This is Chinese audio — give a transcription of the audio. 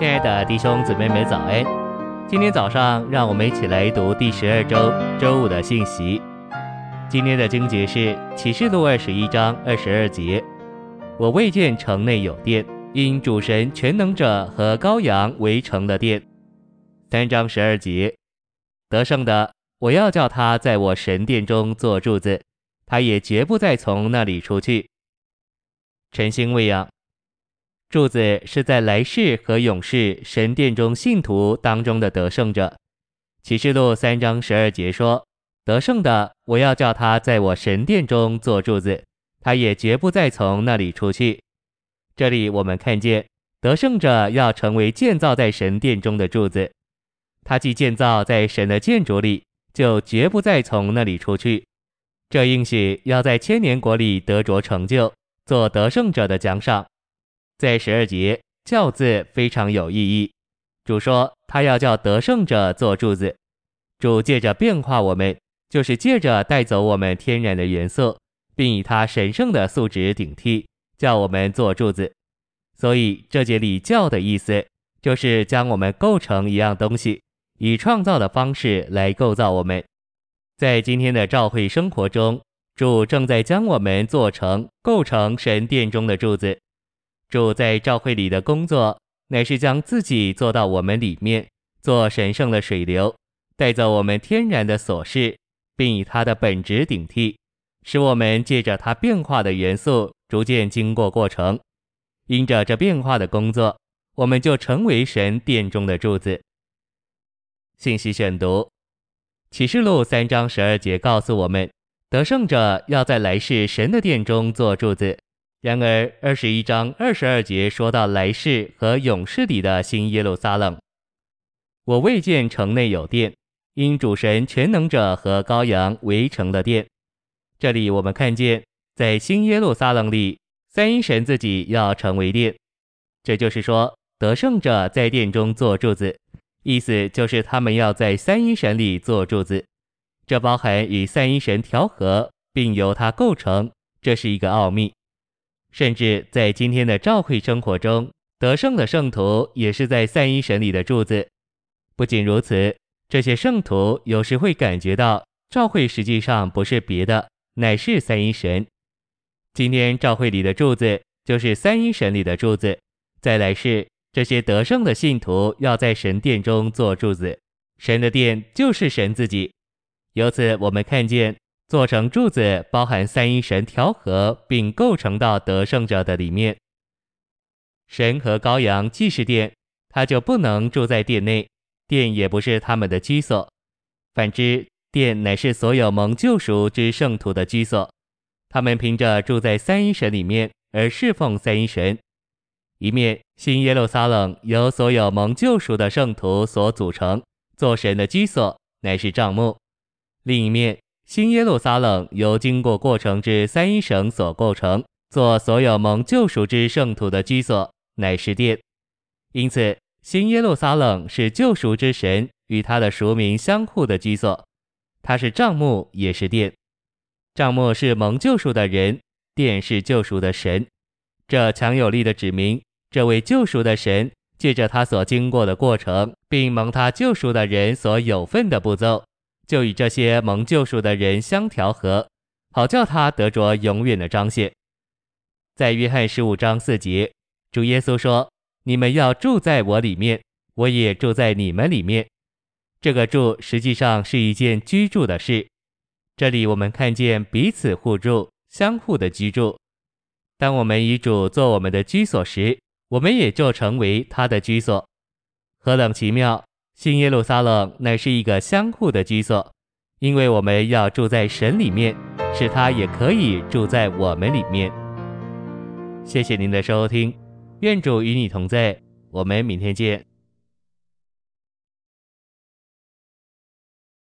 亲爱的弟兄姊妹们早安，今天早上让我们一起来读第12周周五的信息。今天的经节是启示录21章22节，我未见城内有殿，因主神全能者和羔羊为城的殿。3章12节，得胜的我要叫他在我神殿中做柱子，他也绝不再从那里出去。晨星喂养，柱子是在来世和永世神殿中信徒当中的得胜者。启示录3章12节说，得胜的我要叫他在我神殿中做柱子，他也绝不再从那里出去。这里我们看见得胜者要成为建造在神殿中的柱子，他既建造在神的建筑里，就绝不再从那里出去。这应许要在千年国里得着成就，做得胜者的奖赏。在12节，叫字非常有意义，主说他要叫得胜者做柱子。主借着变化我们，就是借着带走我们天然的元素，并以他神圣的素质顶替，叫我们做柱子。所以这节里叫的意思，就是将我们构成一样东西，以创造的方式来构造我们。在今天的教会生活中，主正在将我们做成构成神殿中的柱子。主在教会里的工作，乃是将自己做到我们里面，做神圣的水流，带走我们天然的琐事，并以它的本质顶替，使我们借着它变化的元素逐渐经过过程。因着这变化的工作，我们就成为神殿中的柱子。信息选读，启示录3章12节告诉我们，得胜者要在来世神的殿中做柱子。然而21章22节说到来世和永世里的新耶路撒冷，我未见城内有殿，因主神全能者和羔羊为城的殿。这里我们看见在新耶路撒冷里，三一神自己要成为殿，这就是说得胜者在殿中做柱子，意思就是他们要在三一神里做柱子，这包含与三一神调和并由它构成，这是一个奥秘。甚至在今天的教会生活中，得胜的圣徒也是在三一神里的柱子。不仅如此，这些圣徒有时会感觉到教会实际上不是别的，乃是三一神。今天教会里的柱子就是三一神里的柱子，再来世这些得胜的信徒要在神殿中做柱子，神的殿就是神自己。由此我们看见做成柱子包含三一神调和并构成到得胜者的里面。神和羔羊既是殿，他就不能住在殿内，殿也不是他们的居所。反之，殿乃是所有蒙救赎之圣徒的居所，他们凭着住在三一神里面而侍奉三一神。一面，新耶路撒冷由所有蒙救赎的圣徒所组成，做神的居所，乃是帐幕；另一面，新耶路撒冷由经过过程之三一神所构成，做所有蒙救赎之圣徒的居所，乃是殿。因此，新耶路撒冷是救赎之神与他的赎民相互的居所，它是帐幕也是殿。帐幕是蒙救赎的人，殿是救赎的神。这强有力的指明，这位救赎的神借着他所经过的过程，并蒙他救赎的人所有份的步骤，就与这些蒙救赎的人相调和，好叫他得着永远的彰显。在约翰15章4节，主耶稣说，你们要住在我里面，我也住在你们里面。这个住实际上是一件居住的事，这里我们看见彼此互助，相互的居住。当我们以主做我们的居所时，我们也就成为他的居所。何等奇妙，新耶路撒冷乃是一个相互的居所，因为我们要住在神里面，使他也可以住在我们里面。谢谢您的收听，愿主与你同在，我们明天见。